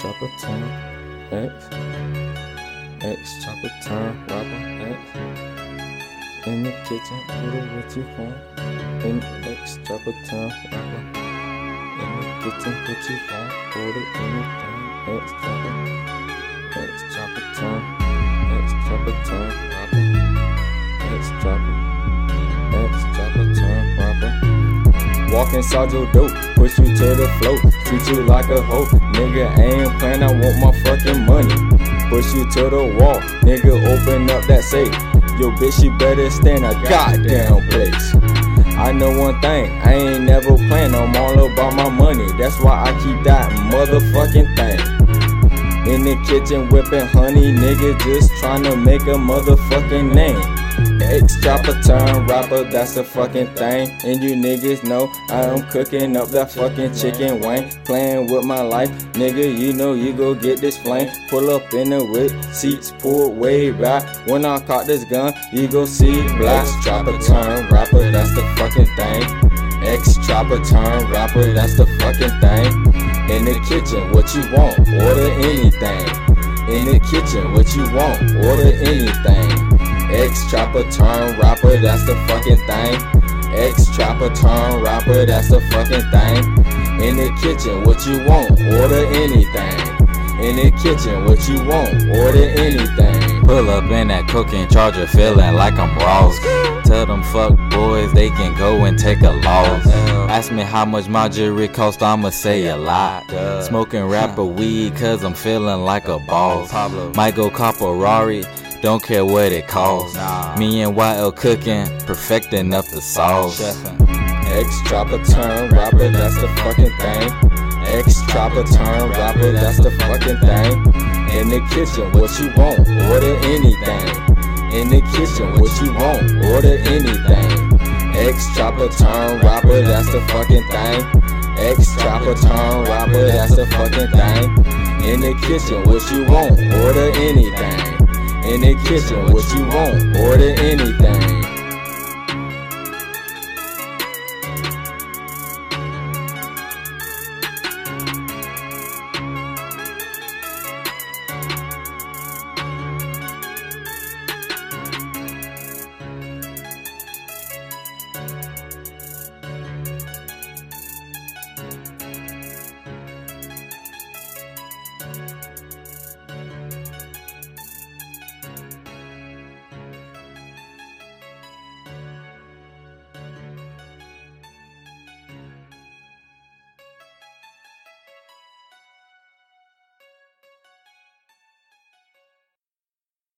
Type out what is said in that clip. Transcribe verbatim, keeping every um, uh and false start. chopper time, X, X chopper time, robber X. In the kitchen, order what you want. In the X chopper time, robber. In the kitchen, what you want, order anything. X chopper, X chopper time, X chopper time, robber. X chopper, X chopper time, robber. Walk inside your dope, push you to the floor, treat you like a hoe. Nigga, I ain't playin', I want my fucking money. Push you to the wall, nigga, open up that safe. Yo, bitch, she better stay in a goddamn place. I know one thing, I ain't never playin', I'm all about my money. That's why I keep that motherfucking thing. In the kitchen whippin' honey, nigga, just tryna make a motherfucking name. X chopper turn rapper, that's a fucking thing. And you niggas know I'm cooking up that fucking chicken wing. Playing with my life, nigga, you know you go get this flame. Pull up in the whip, seats pulled way back. When I caught this gun, you go see blast. Chopper turn rapper, that's the fucking thing. X chopper turn rapper, that's the fucking thing. In the kitchen, what you want, order anything. In the kitchen, what you want, order anything. X chopper turn rapper, that's the fucking thing. X chopper turn rapper, that's the fucking thing. In the kitchen, what you want, order anything. In the kitchen, what you want, order anything. Pull up in that cooking charger, feeling like I'm Ross. Tell them fuck boys they can go and take a loss. Ask me how much margarine cost, I'ma say a lot. Smoking rapper weed, cause I'm feeling like a boss. Michael Carperari. Don't care what it costs. Nah. Me and Y L cooking, perfecting up the sauce. X chopper turn rapper, that's the fucking thing. X chopper turn rapper, that's the fucking thing. In the kitchen, what you want, order anything. In the kitchen, what you want, order anything. X chopper turn rapper, that's the fucking thing. X chopper turn rapper, that's the fucking thing. In the kitchen, what you want, order anything. In the kitchen, what you want, order anything.